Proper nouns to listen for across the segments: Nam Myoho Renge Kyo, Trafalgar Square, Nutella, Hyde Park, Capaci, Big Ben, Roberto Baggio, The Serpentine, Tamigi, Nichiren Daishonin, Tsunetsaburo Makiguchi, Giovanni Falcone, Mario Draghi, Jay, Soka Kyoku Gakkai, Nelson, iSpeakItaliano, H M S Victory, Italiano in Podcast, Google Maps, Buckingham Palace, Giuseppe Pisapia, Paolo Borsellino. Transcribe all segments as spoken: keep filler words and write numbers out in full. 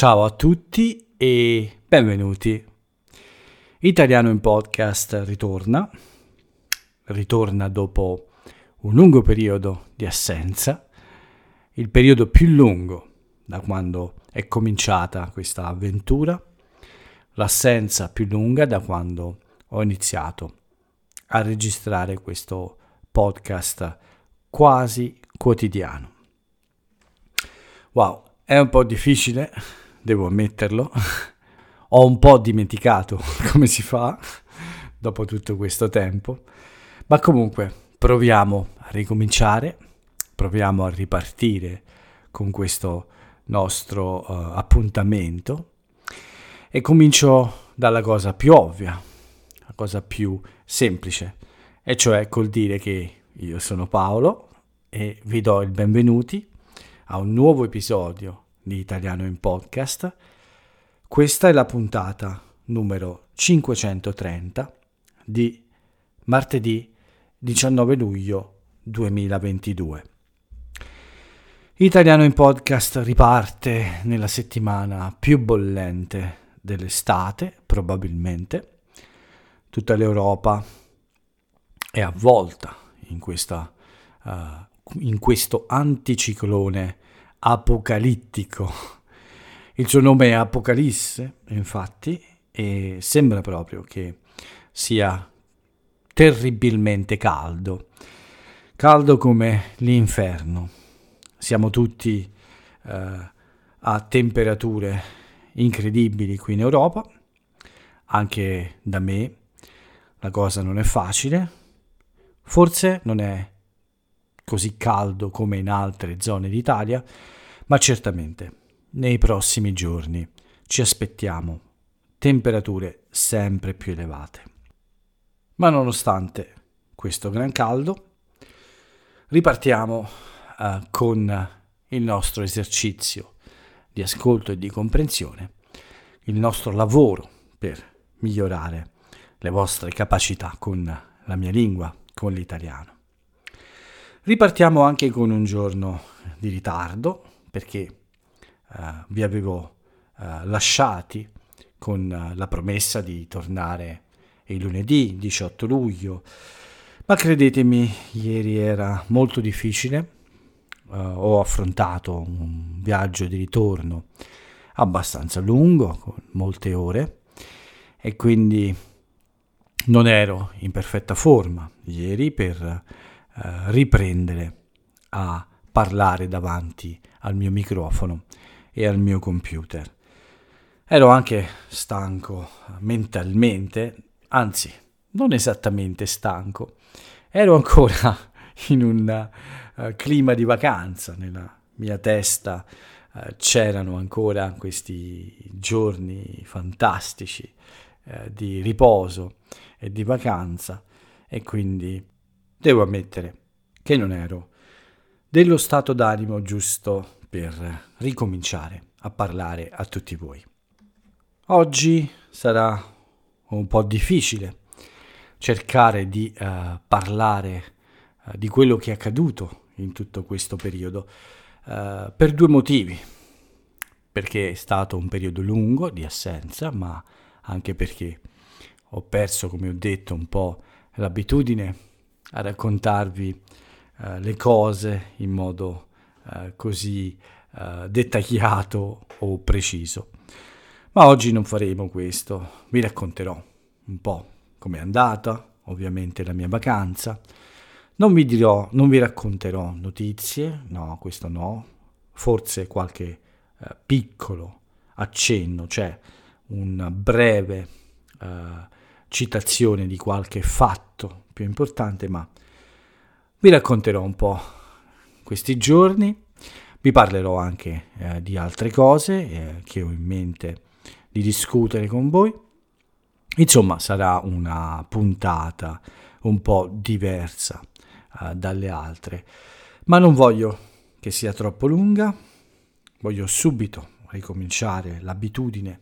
Ciao a tutti e benvenuti. Italiano in Podcast ritorna, ritorna dopo un lungo periodo di assenza, il periodo più lungo da quando è cominciata questa avventura, l'assenza più lunga da quando ho iniziato a registrare questo podcast quasi quotidiano. Wow, è un po' difficile, devo ammetterlo. Ho un po' dimenticato come si fa dopo tutto questo tempo, ma comunque proviamo a ricominciare, proviamo a ripartire con questo nostro uh, appuntamento e comincio dalla cosa più ovvia, la cosa più semplice, e cioè col dire che io sono Paolo e vi do il benvenuti a un nuovo episodio di Italiano in Podcast. Questa è la puntata numero cinquecentotrenta di martedì diciannove luglio duemilaventidue. Italiano in Podcast riparte nella settimana più bollente dell'estate, probabilmente. Tutta l'Europa è avvolta in questa uh, in questo anticiclone apocalittico. Il suo nome è Apocalisse, infatti, e sembra proprio che sia terribilmente caldo, caldo come l'inferno. Siamo tutti eh, a temperature incredibili qui in Europa, anche da me la cosa non è facile, forse non è così caldo come in altre zone d'Italia, ma certamente nei prossimi giorni ci aspettiamo temperature sempre più elevate. Ma nonostante questo gran caldo, ripartiamo eh, con il nostro esercizio di ascolto e di comprensione, il nostro lavoro per migliorare le vostre capacità con la mia lingua, con l'italiano. Ripartiamo anche con un giorno di ritardo, perché Uh, vi avevo uh, lasciati con uh, la promessa di tornare il lunedì diciotto luglio, ma credetemi, ieri era molto difficile. Uh, ho affrontato un viaggio di ritorno abbastanza lungo, con molte ore, e quindi non ero in perfetta forma ieri per uh, riprendere a parlare davanti al mio microfono e al mio computer. Ero anche stanco mentalmente, anzi non esattamente stanco, ero ancora in un uh, clima di vacanza. Nella mia testa uh, c'erano ancora questi giorni fantastici uh, di riposo e di vacanza, e quindi devo ammettere che non ero dello stato d'animo giusto per ricominciare a parlare a tutti voi. Oggi sarà un po' difficile cercare di eh, parlare eh, di quello che è accaduto in tutto questo periodo eh, per due motivi, perché è stato un periodo lungo di assenza, ma anche perché ho perso, come ho detto, un po' l'abitudine a raccontarvi eh, le cose in modo Uh, così uh, dettagliato o preciso. Ma oggi non faremo questo, vi racconterò un po' com'è andata, ovviamente, la mia vacanza. Non vi dirò, non vi racconterò notizie, no, questo no. Forse qualche uh, piccolo accenno, cioè una breve uh, citazione di qualche fatto più importante, ma vi racconterò un po' questi giorni. Vi parlerò anche eh, di altre cose eh, che ho in mente di discutere con voi. Insomma, sarà una puntata un po' diversa eh, dalle altre, ma non voglio che sia troppo lunga. Voglio subito ricominciare l'abitudine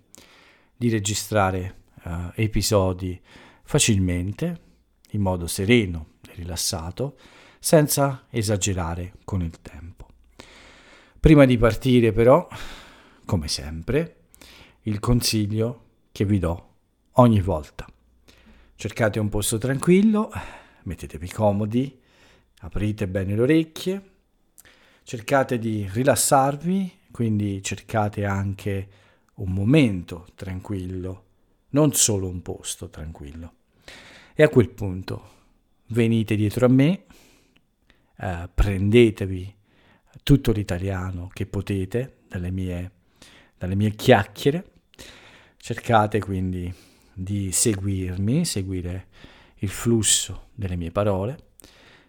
di registrare eh, episodi facilmente, in modo sereno e rilassato, senza esagerare con il tempo. Prima di partire, però, come sempre, il consiglio che vi do ogni volta. Cercate un posto tranquillo, mettetevi comodi, aprite bene le orecchie, cercate di rilassarvi, quindi cercate anche un momento tranquillo, non solo un posto tranquillo. E a quel punto venite dietro a me, eh, prendetevi tutto l'italiano che potete dalle mie, dalle mie chiacchiere, cercate quindi di seguirmi, seguire il flusso delle mie parole,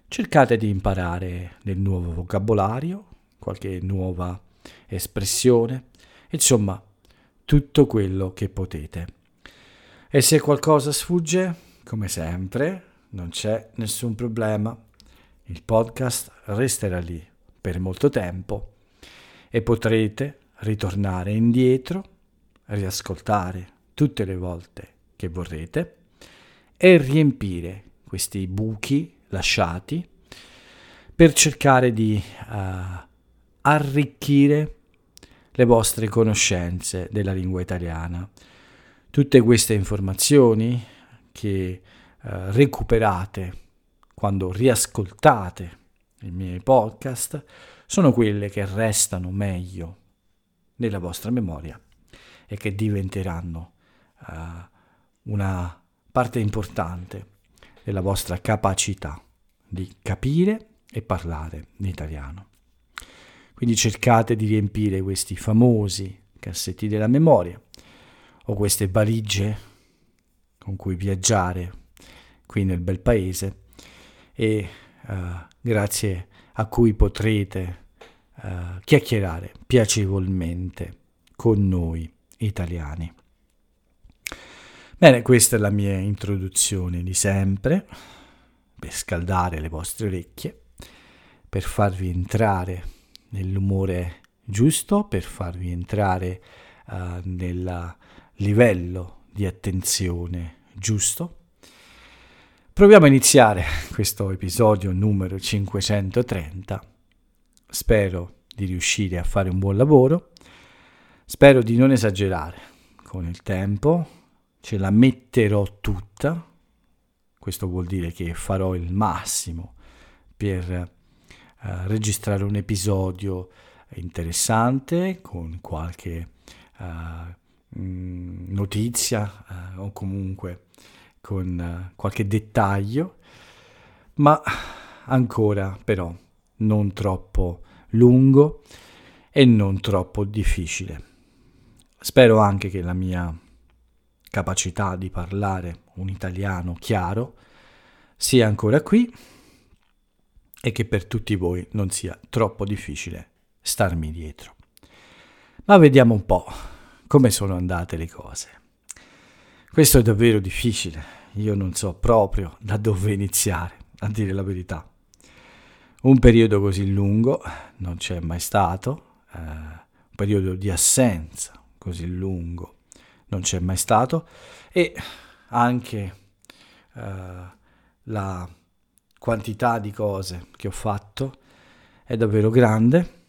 cercate di imparare del nuovo vocabolario, qualche nuova espressione, insomma tutto quello che potete. E se qualcosa sfugge, come sempre, non c'è nessun problema, il podcast resterà lì per molto tempo e potrete ritornare indietro, riascoltare tutte le volte che vorrete e riempire questi buchi lasciati per cercare di uh, arricchire le vostre conoscenze della lingua italiana. Tutte queste informazioni che uh, recuperate quando riascoltate i miei podcast sono quelle che restano meglio nella vostra memoria e che diventeranno uh, una parte importante della vostra capacità di capire e parlare l'italiano. Quindi cercate di riempire questi famosi cassetti della memoria o queste valigie con cui viaggiare qui nel bel paese e uh, grazie a cui potrete uh, chiacchierare piacevolmente con noi italiani. Bene, questa è la mia introduzione di sempre, per scaldare le vostre orecchie, per farvi entrare nell'umore giusto, per farvi entrare uh, nel livello di attenzione giusto. Proviamo a iniziare questo episodio numero cinquecentotrenta. Spero di riuscire a fare un buon lavoro, spero di non esagerare con il tempo. Ce la metterò tutta, questo vuol dire che farò il massimo per eh, registrare un episodio interessante con qualche eh, notizia eh, o comunque con eh, qualche dettaglio, ma ancora però non troppo lungo e non troppo difficile. Spero anche che la mia capacità di parlare un italiano chiaro sia ancora qui e che per tutti voi non sia troppo difficile starmi dietro. Ma vediamo un po' come sono andate le cose. Questo è davvero difficile, io non so proprio da dove iniziare, a dire la verità. Un periodo così lungo non c'è mai stato, eh, un periodo di assenza così lungo non c'è mai stato, e anche eh, la quantità di cose che ho fatto è davvero grande.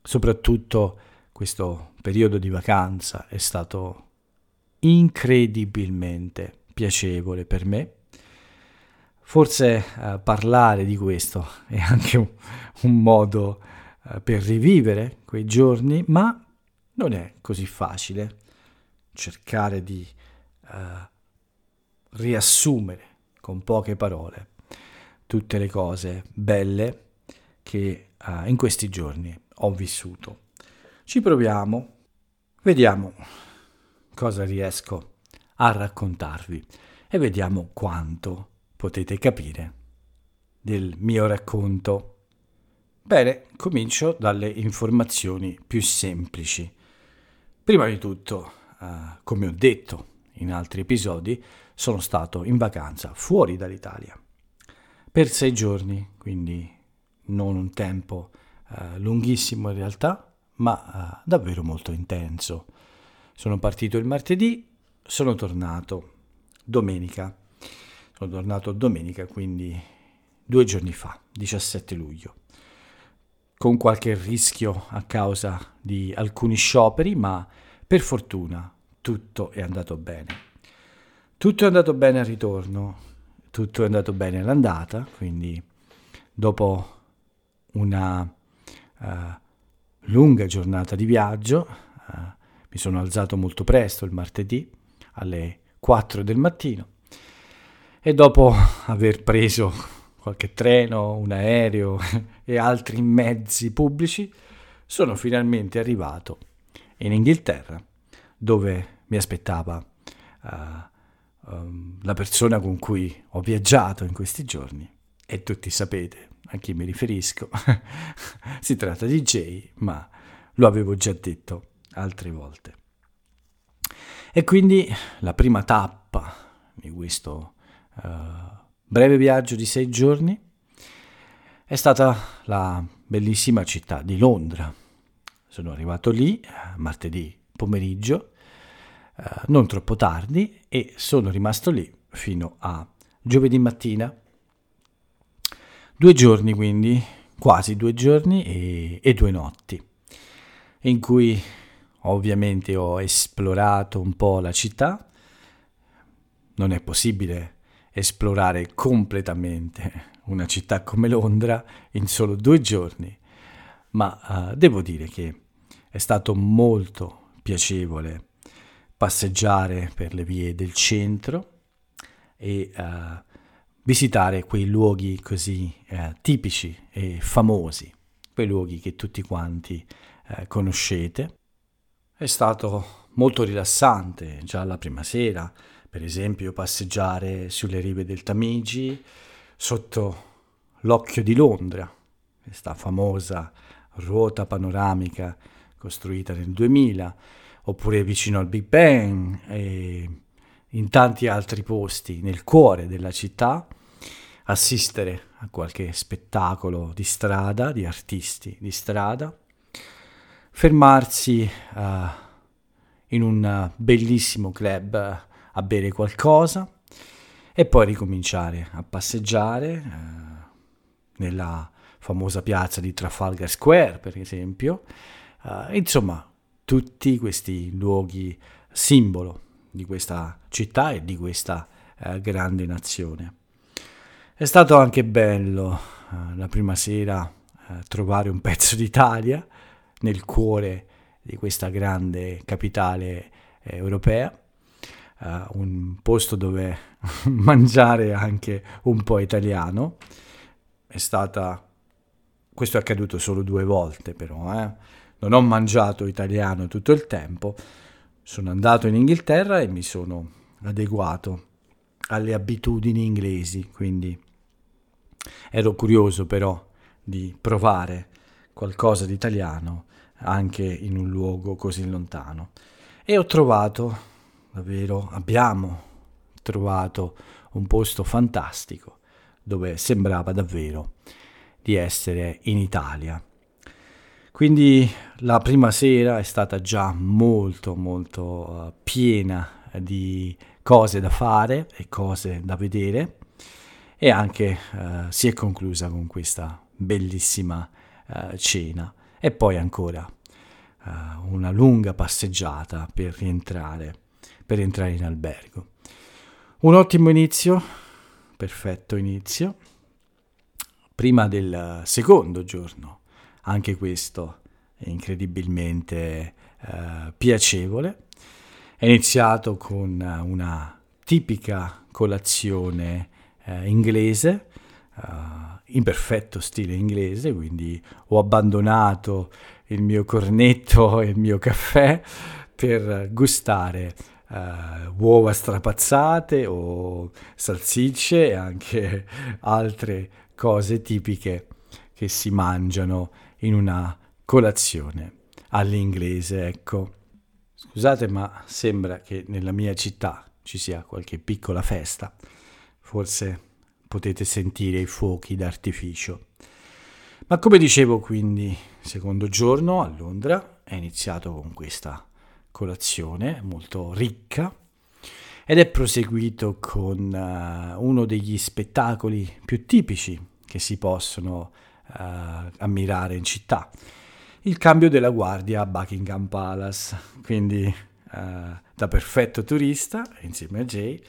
Soprattutto questo periodo di vacanza è stato incredibilmente piacevole per me. Forse eh, parlare di questo è anche un, un modo eh, per rivivere quei giorni, ma non è così facile cercare di uh, riassumere con poche parole tutte le cose belle che uh, in questi giorni ho vissuto. Ci proviamo, vediamo cosa riesco a raccontarvi e vediamo quanto potete capire del mio racconto. Bene, comincio dalle informazioni più semplici. Prima di tutto, Uh, come ho detto in altri episodi, sono stato in vacanza fuori dall'Italia per sei giorni, quindi non un tempo uh, lunghissimo in realtà, ma uh, davvero molto intenso. Sono partito il martedì, sono tornato domenica, sono tornato domenica, quindi due giorni fa, diciassette luglio. con qualche rischio a causa di alcuni scioperi, ma per fortuna tutto è andato bene. Tutto è andato bene al ritorno, tutto è andato bene all'andata, quindi dopo una uh, lunga giornata di viaggio, uh, mi sono alzato molto presto il martedì alle quattro del mattino e dopo aver preso qualche treno, un aereo e altri mezzi pubblici sono finalmente arrivato in Inghilterra, dove mi aspettava uh, um, la persona con cui ho viaggiato in questi giorni, e tutti sapete a chi mi riferisco. Si tratta di Jay, ma lo avevo già detto altre volte. E quindi la prima tappa di questo uh, breve viaggio di sei giorni è stata la bellissima città di Londra. Sono arrivato lì martedì pomeriggio, uh, non troppo tardi, e sono rimasto lì fino a giovedì mattina. Due giorni quindi, quasi due giorni e, e due notti, in cui ovviamente ho esplorato un po' la città. Non è possibile esplorare completamente una città come Londra in solo due giorni, ma uh, devo dire che è stato molto piacevole passeggiare per le vie del centro e uh, visitare quei luoghi così eh, tipici e famosi, quei luoghi che tutti quanti eh, conoscete. È stato molto rilassante già la prima sera, per esempio passeggiare sulle rive del Tamigi sotto l'occhio di Londra, questa famosa ruota panoramica costruita nel duemila, oppure vicino al Big Ben e in tanti altri posti nel cuore della città, assistere a qualche spettacolo di strada, di artisti di strada, fermarsi uh, in un bellissimo club uh, a bere qualcosa e poi ricominciare a passeggiare uh, nella famosa piazza di Trafalgar Square, per esempio. Uh, insomma, tutti questi luoghi simbolo di questa città e di questa eh, grande nazione. È stato anche bello eh, la prima sera eh, trovare un pezzo d'Italia nel cuore di questa grande capitale eh, europea, eh, un posto dove mangiare anche un po' italiano. È stata questo è accaduto solo due volte però, eh. Non ho mangiato italiano tutto il tempo. Sono andato in Inghilterra e mi sono adeguato alle abitudini inglesi, quindi ero curioso però di provare qualcosa di italiano anche in un luogo così lontano. E ho trovato, davvero, abbiamo trovato un posto fantastico dove sembrava davvero di essere in Italia. Quindi la prima sera è stata già molto molto uh, piena di cose da fare e cose da vedere, e anche uh, si è conclusa con questa bellissima uh, cena e poi ancora uh, una lunga passeggiata per rientrare, per entrare in albergo. Un ottimo inizio, perfetto inizio, prima del secondo giorno. Anche questo è incredibilmente eh, piacevole. È iniziato con una tipica colazione eh, inglese, eh, in perfetto stile inglese, quindi ho abbandonato il mio cornetto e il mio caffè per gustare eh, uova strapazzate o salsicce e anche altre cose tipiche che si mangiano in una colazione all'inglese, ecco. Scusate, ma sembra che nella mia città ci sia qualche piccola festa. Forse potete sentire i fuochi d'artificio. Ma come dicevo, quindi, secondo giorno a Londra è iniziato con questa colazione molto ricca ed è proseguito con uh, uno degli spettacoli più tipici che si possono eh, ammirare in città. Il cambio della guardia a Buckingham Palace, quindi eh, da perfetto turista insieme a Jay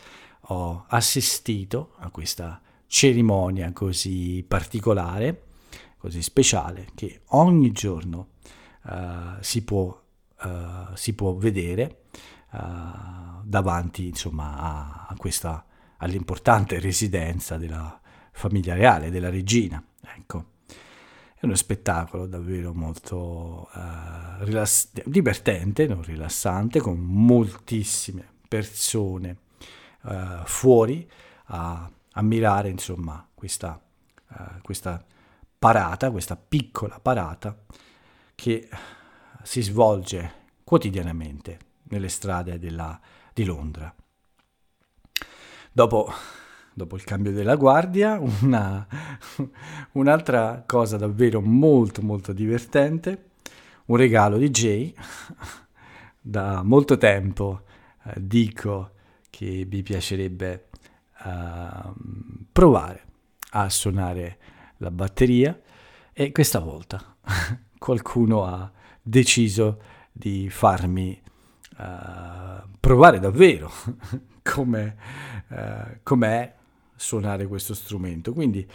ho assistito a questa cerimonia così particolare, così speciale, che ogni giorno eh, si può Uh, si può vedere uh, davanti, insomma, a, a questa, all'importante residenza della famiglia reale, della regina. Ecco, è uno spettacolo davvero molto uh, rilass- divertente, non rilassante, con moltissime persone uh, fuori a ammirare, insomma, questa, uh, questa parata, questa piccola parata che si svolge quotidianamente nelle strade della, di Londra. Dopo, dopo il cambio della guardia, una, un'altra cosa davvero molto molto divertente, un regalo di Jay. Da molto tempo eh, dico che mi piacerebbe eh, provare a suonare la batteria, e questa volta qualcuno ha deciso di farmi uh, provare davvero come uh, com'è suonare questo strumento. Quindi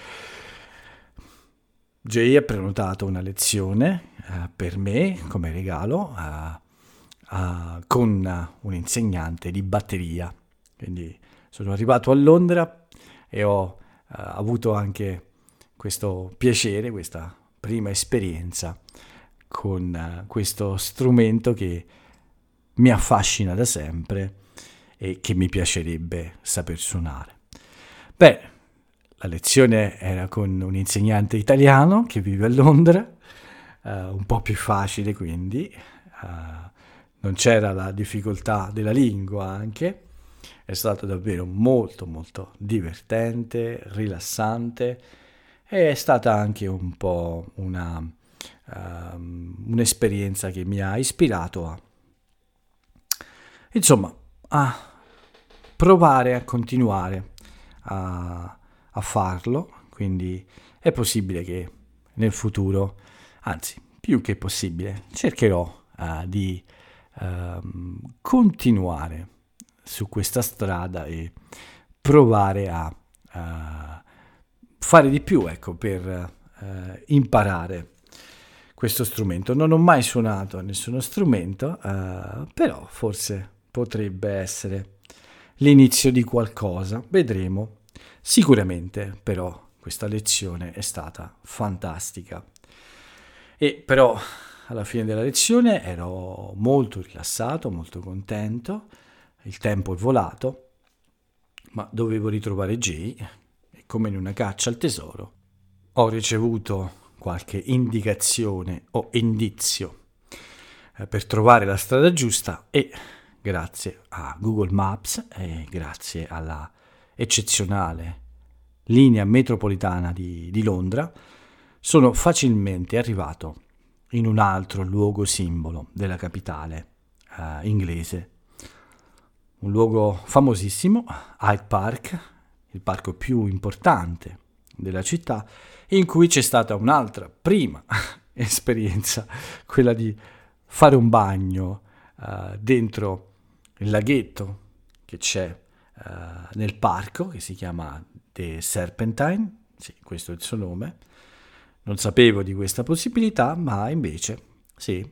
Jay ha prenotato una lezione uh, per me come regalo uh, uh, con un insegnante di batteria. Quindi sono arrivato a Londra e ho uh, avuto anche questo piacere, questa prima esperienza con questo strumento che mi affascina da sempre e che mi piacerebbe saper suonare. Beh, la lezione era con un insegnante italiano che vive a Londra, eh, un po' più facile quindi, eh, non c'era la difficoltà della lingua anche, è stato davvero molto molto divertente, rilassante, e è stata anche un po' una... Um, un'esperienza che mi ha ispirato a, insomma, a provare a continuare a, a farlo. Quindi è possibile che nel futuro, anzi più che possibile, cercherò uh, di uh, continuare su questa strada e provare a uh, fare di più, ecco, per uh, imparare questo strumento. Non ho mai suonato nessuno strumento, eh, però forse potrebbe essere l'inizio di qualcosa, vedremo. Sicuramente però questa lezione è stata fantastica, e però alla fine della lezione ero molto rilassato, molto contento, il tempo è volato, ma dovevo ritrovare Jay e, come in una caccia al tesoro, ho ricevuto qualche indicazione o indizio eh, per trovare la strada giusta, e grazie a Google Maps e grazie alla eccezionale linea metropolitana di, di Londra sono facilmente arrivato in un altro luogo simbolo della capitale eh, inglese, un luogo famosissimo, Hyde Park, il parco più importante della città, in cui c'è stata un'altra prima esperienza, quella di fare un bagno uh, dentro il laghetto che c'è uh, nel parco, che si chiama The Serpentine, sì, questo è il suo nome. Non sapevo di questa possibilità, ma invece sì,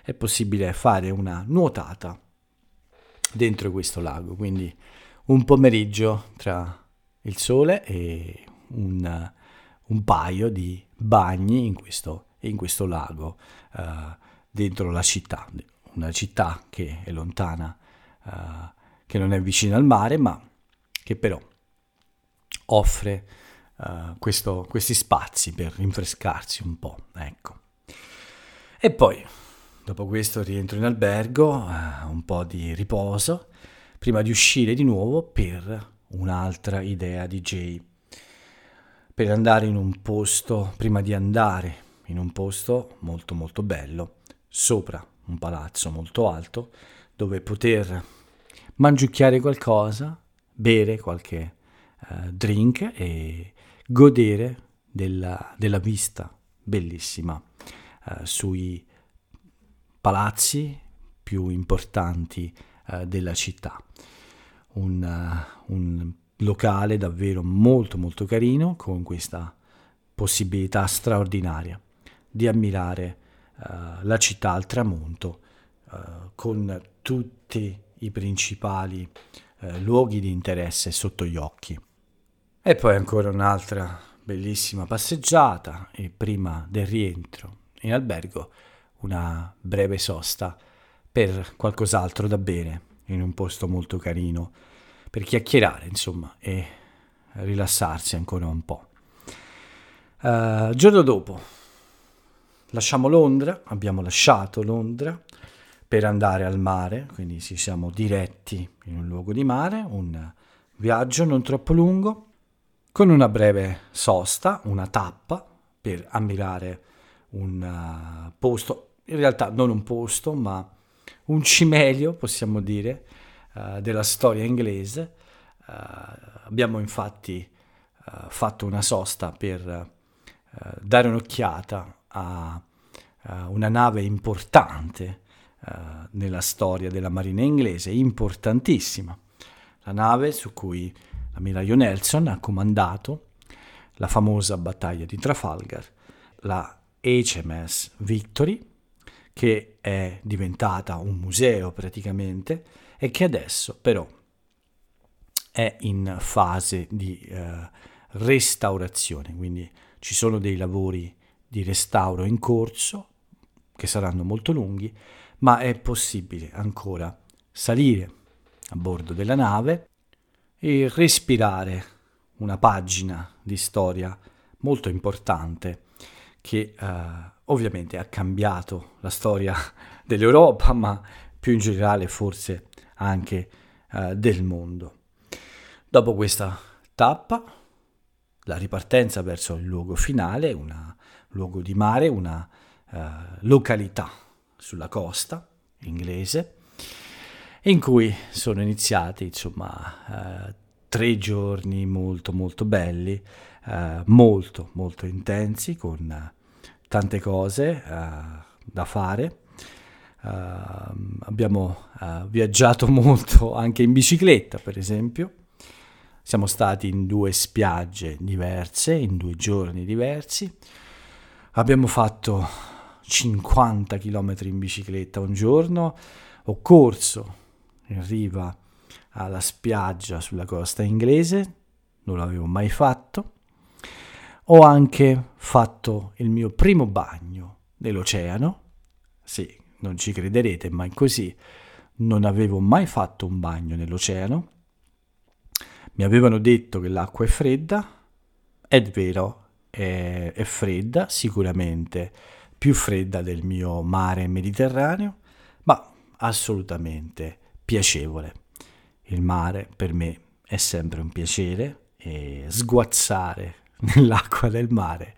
è possibile fare una nuotata dentro questo lago, quindi un pomeriggio tra il sole e Un, un paio di bagni in questo, in questo lago uh, dentro la città, una città che è lontana, uh, che non è vicina al mare, ma che però offre uh, questo, questi spazi per rinfrescarsi un po', ecco. E poi dopo questo rientro in albergo, uh, un po' di riposo prima di uscire di nuovo per un'altra idea di Jay, per andare in un posto, prima di andare in un posto molto molto bello, sopra un palazzo molto alto, dove poter mangiucchiare qualcosa, bere qualche eh, drink e godere della, della vista bellissima eh, sui palazzi più importanti eh, della città. Un, uh, un locale davvero molto molto carino, con questa possibilità straordinaria di ammirare uh, la città al tramonto uh, con tutti i principali uh, luoghi di interesse sotto gli occhi. E poi ancora un'altra bellissima passeggiata e prima del rientro in albergo una breve sosta per qualcos'altro da bere in un posto molto carino per chiacchierare, insomma, e rilassarsi ancora un po'. Uh, il giorno dopo lasciamo Londra, abbiamo lasciato Londra per andare al mare, quindi ci siamo diretti in un luogo di mare, un viaggio non troppo lungo, con una breve sosta, una tappa per ammirare un uh, posto, in realtà non un posto, ma un cimelio, possiamo dire, uh, della storia inglese. Uh, abbiamo infatti uh, fatto una sosta per uh, dare un'occhiata a uh, una nave importante uh, nella storia della marina inglese, importantissima, la nave su cui l'ammiraglio Nelson ha comandato la famosa battaglia di Trafalgar, la H M S Victory, che è diventata un museo praticamente e che adesso però è in fase di eh, restaurazione, quindi ci sono dei lavori di restauro in corso che saranno molto lunghi, ma è possibile ancora salire a bordo della nave e respirare una pagina di storia molto importante che eh, ovviamente ha cambiato la storia dell'Europa, ma più in generale forse anche eh, del mondo. Dopo questa tappa, la ripartenza verso il luogo finale, un luogo di mare, una eh, località sulla costa inglese, in cui sono iniziati, insomma, eh, tre giorni molto molto belli, eh, molto molto intensi, con eh, tante cose eh, da fare. Eh, abbiamo eh, viaggiato molto anche in bicicletta, per esempio. Siamo stati in due spiagge diverse, in due giorni diversi. Abbiamo fatto cinquanta chilometri in bicicletta un giorno, ho corso in riva alla spiaggia sulla costa inglese, non l'avevo mai fatto. Ho anche fatto il mio primo bagno nell'oceano. Sì, non ci crederete, ma è così. Non avevo mai fatto un bagno nell'oceano. Mi avevano detto che l'acqua è fredda. È vero, è, è fredda, sicuramente più fredda del mio mare Mediterraneo, ma assolutamente piacevole. Il mare per me è sempre un piacere e sguazzare nell'acqua del mare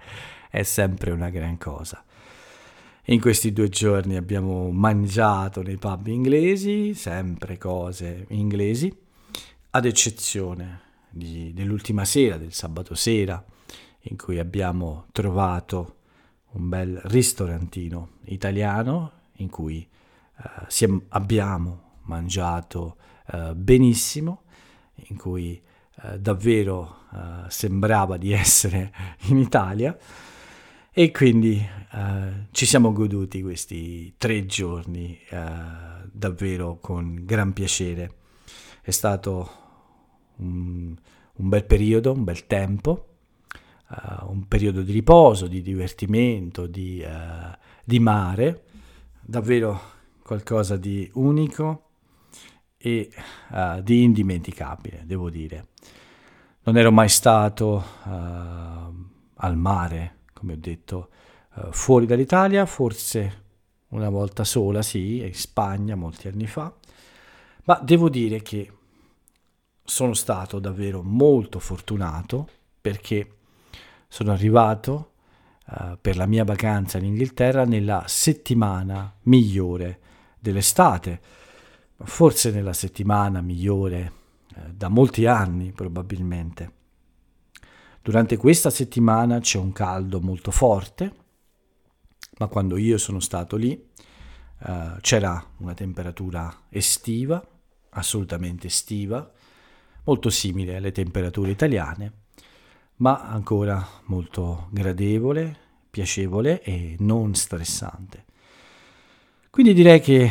è sempre una gran cosa. In questi due giorni abbiamo mangiato nei pub inglesi, sempre cose inglesi, ad eccezione di, dell'ultima sera, del sabato sera, in cui abbiamo trovato un bel ristorantino italiano in cui eh, siamo, abbiamo mangiato eh, benissimo, in cui Uh, davvero uh, sembrava di essere in Italia, e quindi uh, ci siamo goduti questi tre giorni uh, davvero con gran piacere. È stato un, un bel periodo, un bel tempo, uh, un periodo di riposo, di divertimento, di, uh, di mare, davvero qualcosa di unico e uh, di indimenticabile, devo dire. Non ero mai stato uh, al mare, come ho detto, uh, fuori dall'Italia, forse una volta sola, sì, in Spagna molti anni fa, ma devo dire che sono stato davvero molto fortunato, perché sono arrivato uh, per la mia vacanza in Inghilterra nella settimana migliore dell'estate, forse nella settimana migliore eh, da molti anni probabilmente. Durante questa settimana c'è un caldo molto forte, ma quando io sono stato lì eh, c'era una temperatura estiva, assolutamente estiva, molto simile alle temperature italiane, ma ancora molto gradevole, piacevole e non stressante. Quindi direi che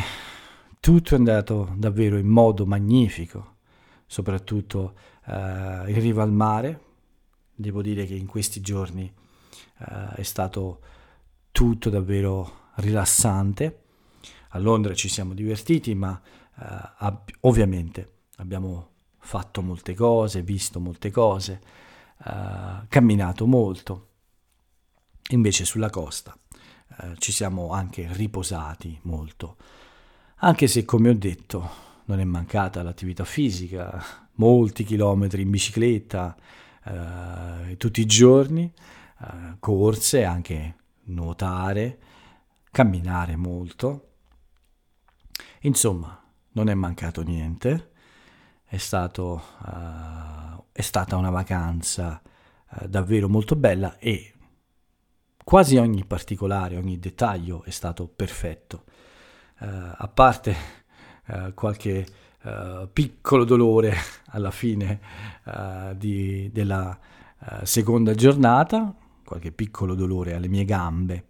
tutto è andato davvero in modo magnifico, soprattutto eh, in riva al mare. Devo dire che in questi giorni eh, è stato tutto davvero rilassante. A Londra ci siamo divertiti, ma eh, ab- ovviamente abbiamo fatto molte cose, visto molte cose, eh, camminato molto. Invece sulla costa eh, ci siamo anche riposati molto, anche se, come ho detto, non è mancata l'attività fisica, molti chilometri in bicicletta eh, tutti i giorni, eh, corse, anche nuotare, camminare molto. Insomma, non è mancato niente, è stato eh, è stata una vacanza eh, davvero molto bella e quasi ogni particolare, ogni dettaglio è stato perfetto, eh, a parte eh, qualche eh, piccolo dolore alla fine eh, di, della eh, seconda giornata, qualche piccolo dolore alle mie gambe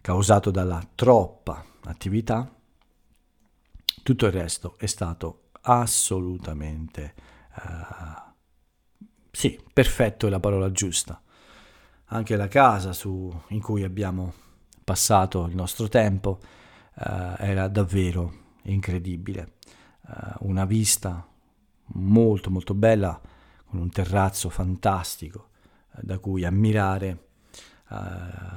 causato dalla troppa attività. Tutto il resto è stato assolutamente, eh, sì, perfetto è la parola giusta. Anche la casa su, in cui abbiamo passato il nostro tempo eh, era davvero incredibile, eh, una vista molto molto bella con un terrazzo fantastico eh, da cui ammirare eh,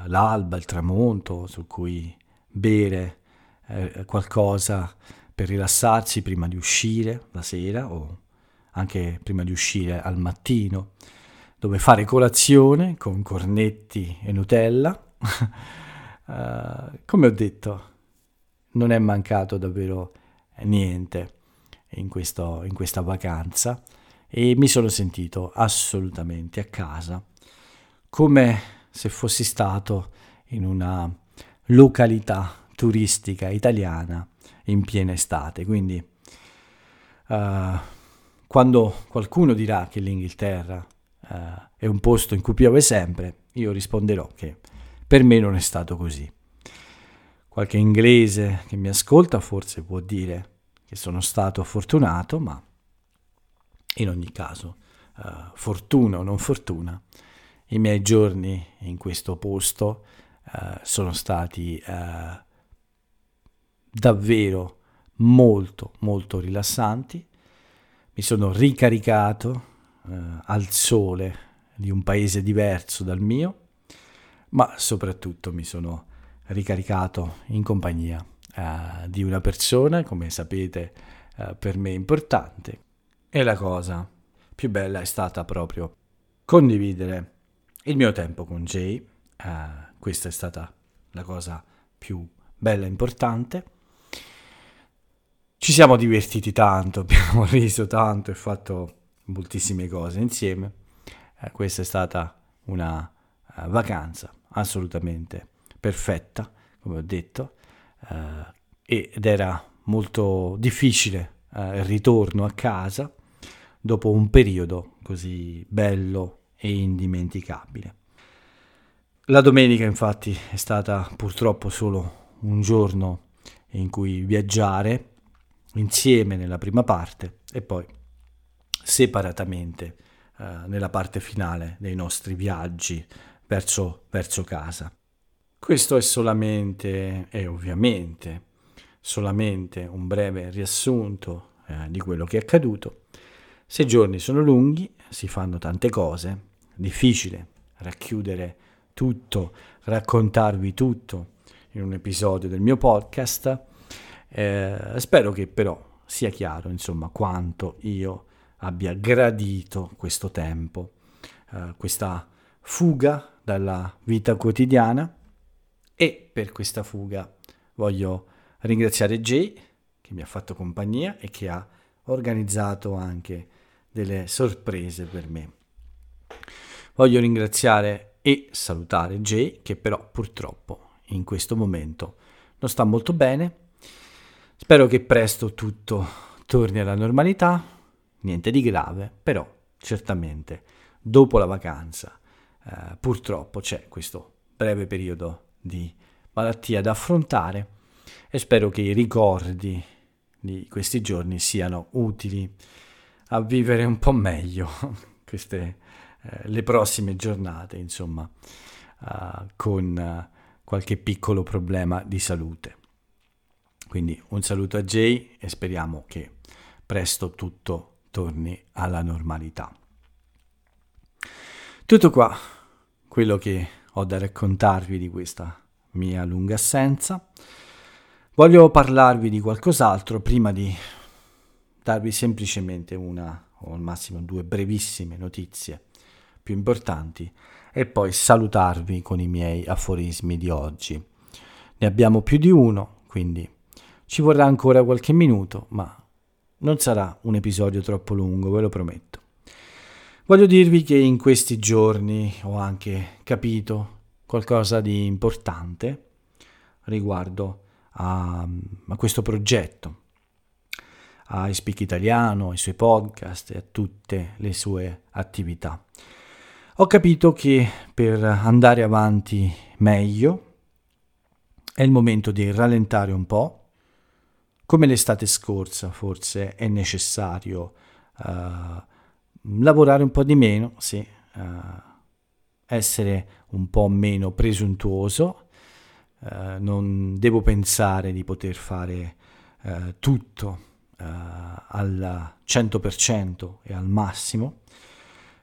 l'alba, il tramonto, su cui bere eh, qualcosa per rilassarsi prima di uscire la sera o anche prima di uscire al mattino, dove fare colazione con cornetti e Nutella. uh, come ho detto, non è mancato davvero niente in, questo, in questa vacanza e mi sono sentito assolutamente a casa, come se fossi stato in una località turistica italiana in piena estate. Quindi uh, quando qualcuno dirà che l'Inghilterra Uh, è un posto in cui piove sempre, io risponderò che per me non è stato così. Qualche inglese che mi ascolta forse può dire che sono stato fortunato, ma in ogni caso, uh, fortuna o non fortuna, i miei giorni in questo posto uh, sono stati uh, davvero molto molto rilassanti. Mi sono ricaricato Uh, al sole di un paese diverso dal mio, ma soprattutto mi sono ricaricato in compagnia uh, di una persona, come sapete, uh, per me importante, e la cosa più bella è stata proprio condividere il mio tempo con Jay. Uh, questa è stata la cosa più bella e importante. Ci siamo divertiti tanto, abbiamo riso tanto e fatto moltissime cose insieme. Eh, questa è stata una uh, vacanza assolutamente perfetta, come ho detto, uh, ed era molto difficile uh, il ritorno a casa dopo un periodo così bello e indimenticabile. La domenica infatti è stata purtroppo solo un giorno in cui viaggiare insieme nella prima parte e poi separatamente eh, nella parte finale dei nostri viaggi verso, verso casa. Questo è solamente e ovviamente solamente un breve riassunto eh, di quello che è accaduto. Se i giorni sono lunghi, si fanno tante cose, difficile racchiudere tutto, raccontarvi tutto in un episodio del mio podcast. Eh, spero che però sia chiaro, insomma, quanto io abbia gradito questo tempo, eh, questa fuga dalla vita quotidiana, e per questa fuga voglio ringraziare Jay, che mi ha fatto compagnia e che ha organizzato anche delle sorprese per me. Voglio ringraziare e salutare Jay, che però purtroppo in questo momento non sta molto bene. Spero che presto tutto torni alla normalità, niente di grave, però certamente dopo la vacanza eh, purtroppo c'è questo breve periodo di malattia da affrontare e spero che i ricordi di questi giorni siano utili a vivere un po' meglio queste eh, le prossime giornate, insomma, eh, con eh, qualche piccolo problema di salute. Quindi un saluto a Jay e speriamo che presto tutto torni alla normalità. Tutto qua, quello che ho da raccontarvi di questa mia lunga assenza. Voglio parlarvi di qualcos'altro prima di darvi semplicemente una o al massimo due brevissime notizie più importanti e poi salutarvi con i miei aforismi di oggi. Ne abbiamo più di uno, quindi ci vorrà ancora qualche minuto, ma non sarà un episodio troppo lungo, ve lo prometto. Voglio dirvi che in questi giorni ho anche capito qualcosa di importante riguardo a, a questo progetto, a iSpeakItaliano, ai suoi podcast e a tutte le sue attività. Ho capito che per andare avanti meglio è il momento di rallentare un po', come l'estate scorsa forse è necessario uh, lavorare un po' di meno, sì, uh, essere un po' meno presuntuoso, uh, non devo pensare di poter fare uh, tutto uh, al cento per cento e al massimo,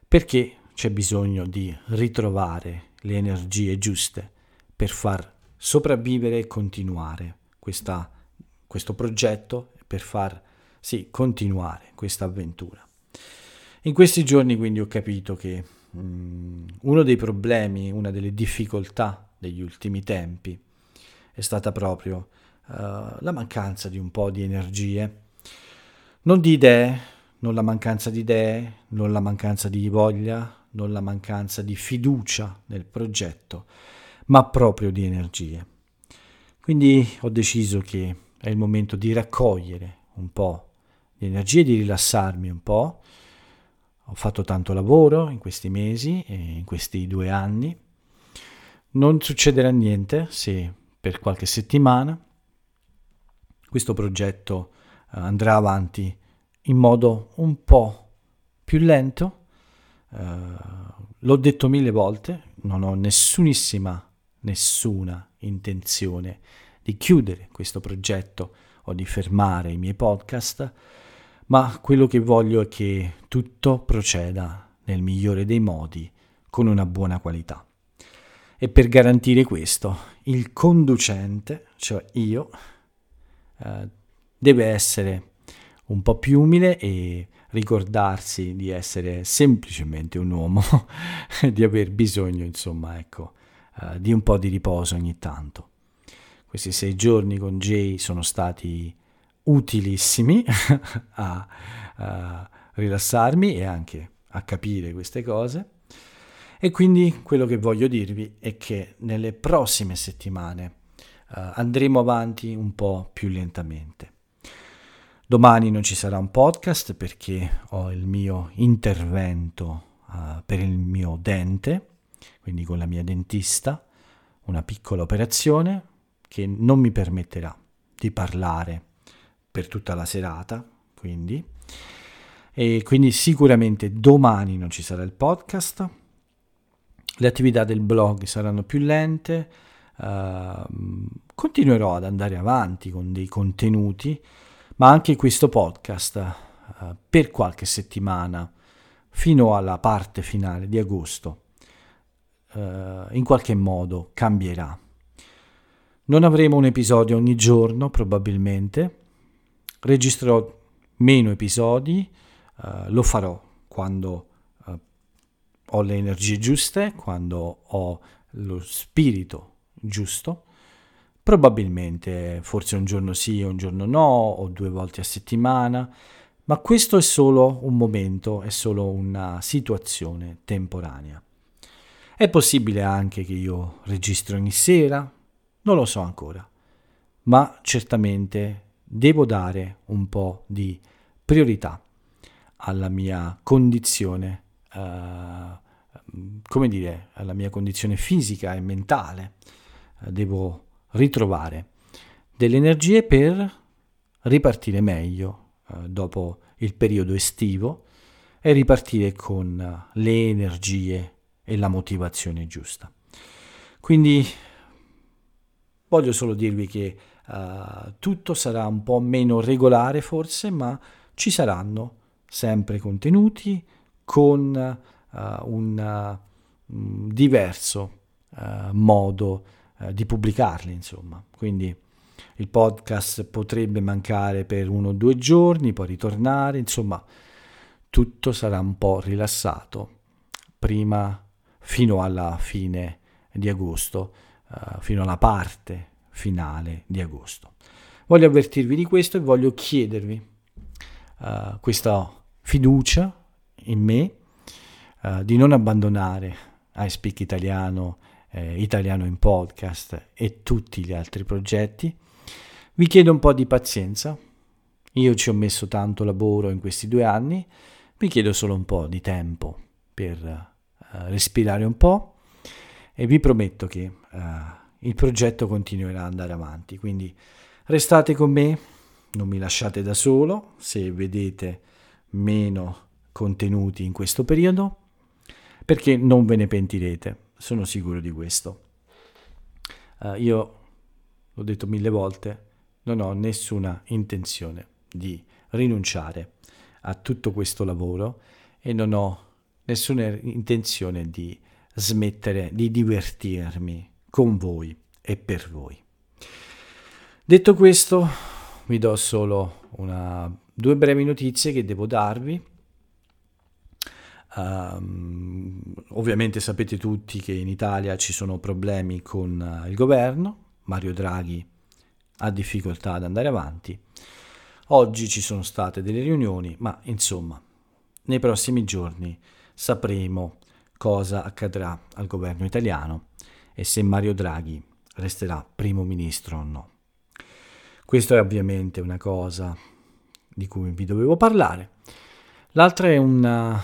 perché c'è bisogno di ritrovare le energie giuste per far sopravvivere e continuare questa, questo progetto, per far sì, continuare questa avventura. In questi giorni quindi ho capito che um, uno dei problemi, una delle difficoltà degli ultimi tempi è stata proprio uh, la mancanza di un po' di energie, non di idee, non la mancanza di idee, non la mancanza di voglia, non la mancanza di fiducia nel progetto, ma proprio di energie. Quindi ho deciso che è il momento di raccogliere un po' di energie, di rilassarmi un po'. Ho fatto tanto lavoro in questi mesi e in questi due anni. Non succederà niente se per qualche settimana questo progetto andrà avanti in modo un po' più lento. Eh, l'ho detto mille volte, non ho nessunissima, nessuna intenzione di chiudere questo progetto o di fermare i miei podcast, ma quello che voglio è che tutto proceda nel migliore dei modi, con una buona qualità. E per garantire questo, il conducente, cioè io, eh, deve essere un po' più umile e ricordarsi di essere semplicemente un uomo, di aver bisogno, insomma, ecco, eh, di un po' di riposo ogni tanto. Questi sei giorni con Jay sono stati utilissimi a, a rilassarmi e anche a capire queste cose, e quindi quello che voglio dirvi è che nelle prossime settimane uh, andremo avanti un po' più lentamente. Domani non ci sarà un podcast perché ho il mio intervento uh, per il mio dente, quindi con la mia dentista, una piccola operazione che non mi permetterà di parlare per tutta la serata, quindi e quindi sicuramente domani non ci sarà il podcast. Le attività del blog saranno più lente, eh, continuerò ad andare avanti con dei contenuti, ma anche questo podcast eh, per qualche settimana fino alla parte finale di agosto eh, in qualche modo cambierà. Non avremo un episodio ogni giorno probabilmente. Registrerò meno episodi, uh, lo farò quando uh, ho le energie giuste, quando ho lo spirito giusto, probabilmente forse un giorno sì, un giorno no, o due volte a settimana, ma questo è solo un momento, è solo una situazione temporanea. È possibile anche che io registri ogni sera? Non lo so ancora, ma certamente devo dare un po' di priorità alla mia condizione, eh, come dire, alla mia condizione fisica e mentale. Devo ritrovare delle energie per ripartire meglio eh, dopo il periodo estivo e ripartire con le energie e la motivazione giusta. Quindi voglio solo dirvi che eh, tutto sarà un po' meno regolare forse, ma ci saranno sempre contenuti con eh, un uh, diverso uh, modo uh, di pubblicarli, insomma. Quindi il podcast potrebbe mancare per uno o due giorni, poi ritornare, insomma tutto sarà un po' rilassato prima fino alla fine di agosto, uh, fino alla parte finale di agosto. Voglio avvertirvi di questo e voglio chiedervi uh, questa fiducia in me, uh, di non abbandonare iSpeakItaliano, eh, Italiano in Podcast e tutti gli altri progetti. Vi chiedo un po' di pazienza, io ci ho messo tanto lavoro in questi due anni, vi chiedo solo un po' di tempo per uh, respirare un po' e vi prometto che uh, il progetto continuerà ad andare avanti, quindi restate con me, non mi lasciate da solo. Se vedete meno contenuti in questo periodo, perché non ve ne pentirete, sono sicuro di questo. Uh, io l'ho detto mille volte, non ho nessuna intenzione di rinunciare a tutto questo lavoro e non ho nessuna intenzione di smettere di divertirmi con voi e per voi. Detto questo, vi do solo una, due brevi notizie che devo darvi. Um, ovviamente sapete tutti che in Italia ci sono problemi con il governo, Mario Draghi ha difficoltà ad andare avanti. Oggi ci sono state delle riunioni, ma insomma, nei prossimi giorni sapremo cosa accadrà al governo italiano e se Mario Draghi resterà primo ministro o no. Questo è ovviamente una cosa di cui vi dovevo parlare. L'altra è una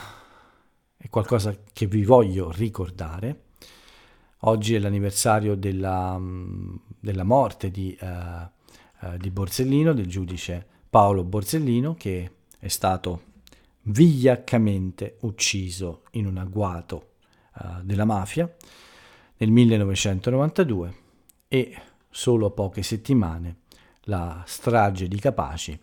è qualcosa che vi voglio ricordare. Oggi è l'anniversario della, della morte di, uh, di Borsellino, del giudice Paolo Borsellino, che è stato vigliaccamente ucciso in un agguato uh, della mafia nel millenovecentonovantadue, e solo poche settimane la strage di Capaci,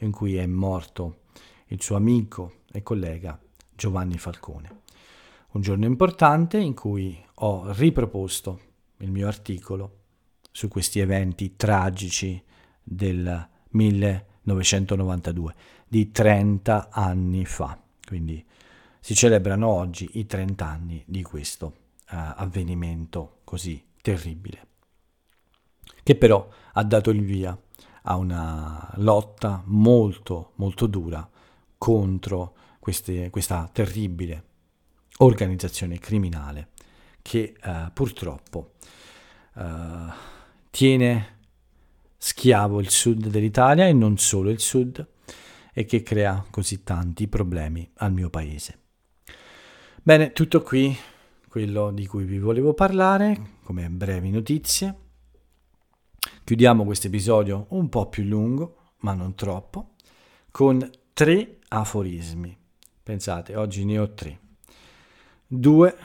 in cui è morto il suo amico e collega Giovanni Falcone. Un giorno importante in cui ho riproposto il mio articolo su questi eventi tragici del millenovecentonovantadue, di trenta anni fa. Quindi si celebrano oggi i trenta anni di questo uh, avvenimento così terribile, che però ha dato il via a una lotta molto molto dura contro queste, questa terribile organizzazione criminale che eh, purtroppo eh, tiene schiavo il sud dell'Italia e non solo il sud, e che crea così tanti problemi al mio paese. Bene, tutto qui, quello di cui vi volevo parlare come brevi notizie. Chiudiamo questo episodio un po' più lungo, ma non troppo, con tre aforismi. Pensate, oggi ne ho tre. Due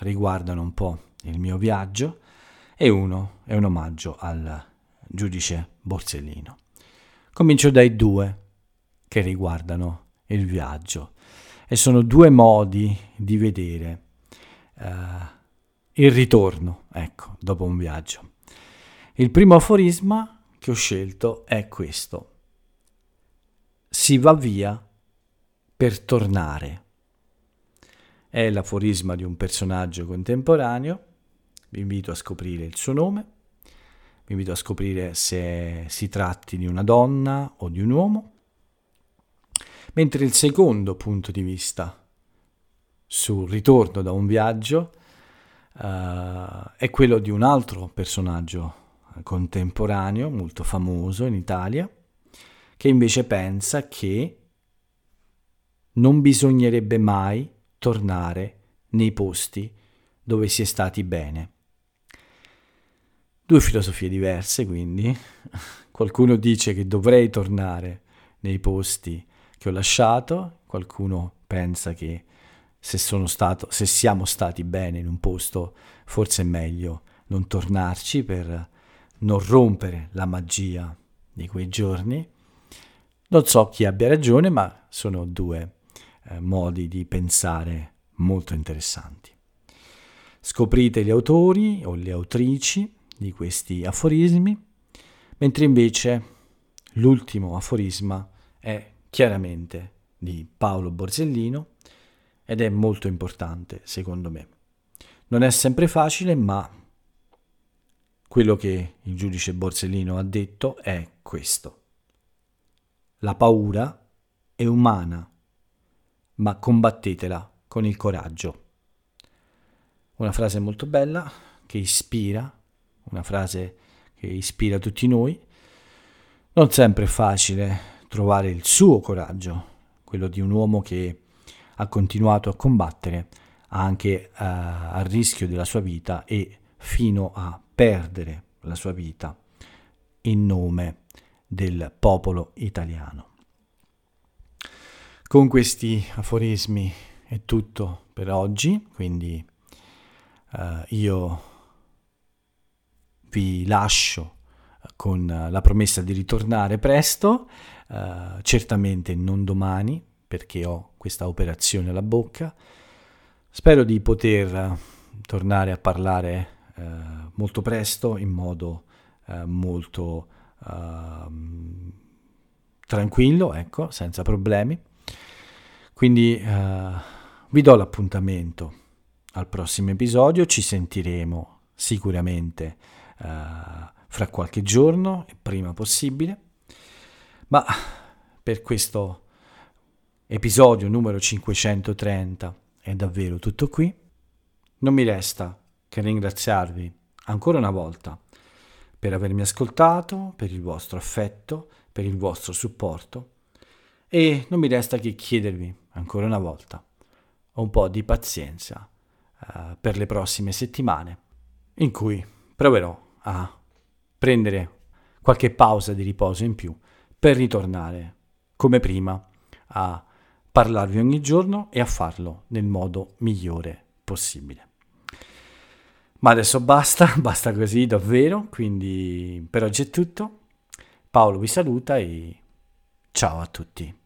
riguardano un po' il mio viaggio e uno è un omaggio al giudice Borsellino. Comincio dai due che riguardano il viaggio, e sono due modi di vedere eh, il ritorno, ecco, dopo un viaggio. Il primo aforisma che ho scelto è questo: si va via per tornare. È l'aforisma di un personaggio contemporaneo, vi invito a scoprire il suo nome, vi invito a scoprire se si tratti di una donna o di un uomo. Mentre il secondo punto di vista sul ritorno da un viaggio uh, è quello di un altro personaggio contemporaneo molto famoso in Italia, che invece pensa che non bisognerebbe mai tornare nei posti dove si è stati bene. Due filosofie diverse, quindi. Qualcuno dice che dovrei tornare nei posti che ho lasciato, qualcuno pensa che se sono stato, se siamo stati bene in un posto, forse è meglio non tornarci per non rompere la magia di quei giorni. Non so chi abbia ragione, ma sono due eh, modi di pensare molto interessanti. Scoprite gli autori o le autrici di questi aforismi, mentre invece l'ultimo aforisma è chiaramente di Paolo Borsellino ed è molto importante, secondo me. Non è sempre facile, ma quello che il giudice Borsellino ha detto è questo: la paura è umana, ma combattetela con il coraggio. Una frase molto bella che ispira, una frase che ispira tutti noi. Non sempre è facile trovare il suo coraggio, quello di un uomo che ha continuato a combattere anche uh, al rischio della sua vita e fino a perdere la sua vita in nome del popolo italiano. Con questi aforismi è tutto per oggi, quindi uh, io vi lascio con la promessa di ritornare presto, eh, certamente non domani perché ho questa operazione alla bocca. Spero di poter tornare a parlare eh, molto presto in modo eh, molto eh, tranquillo, ecco, senza problemi. Quindi eh, vi do l'appuntamento al prossimo episodio, ci sentiremo sicuramente Uh, fra qualche giorno e prima possibile, ma per questo episodio numero cinquecentotrenta è davvero tutto qui. Non mi resta che ringraziarvi ancora una volta per avermi ascoltato, per il vostro affetto, per il vostro supporto, e non mi resta che chiedervi ancora una volta un po' di pazienza uh, per le prossime settimane in cui proverò a prendere qualche pausa di riposo in più per ritornare come prima a parlarvi ogni giorno e a farlo nel modo migliore possibile. Ma adesso basta, basta così davvero, quindi per oggi è tutto. Paolo vi saluta e ciao a tutti.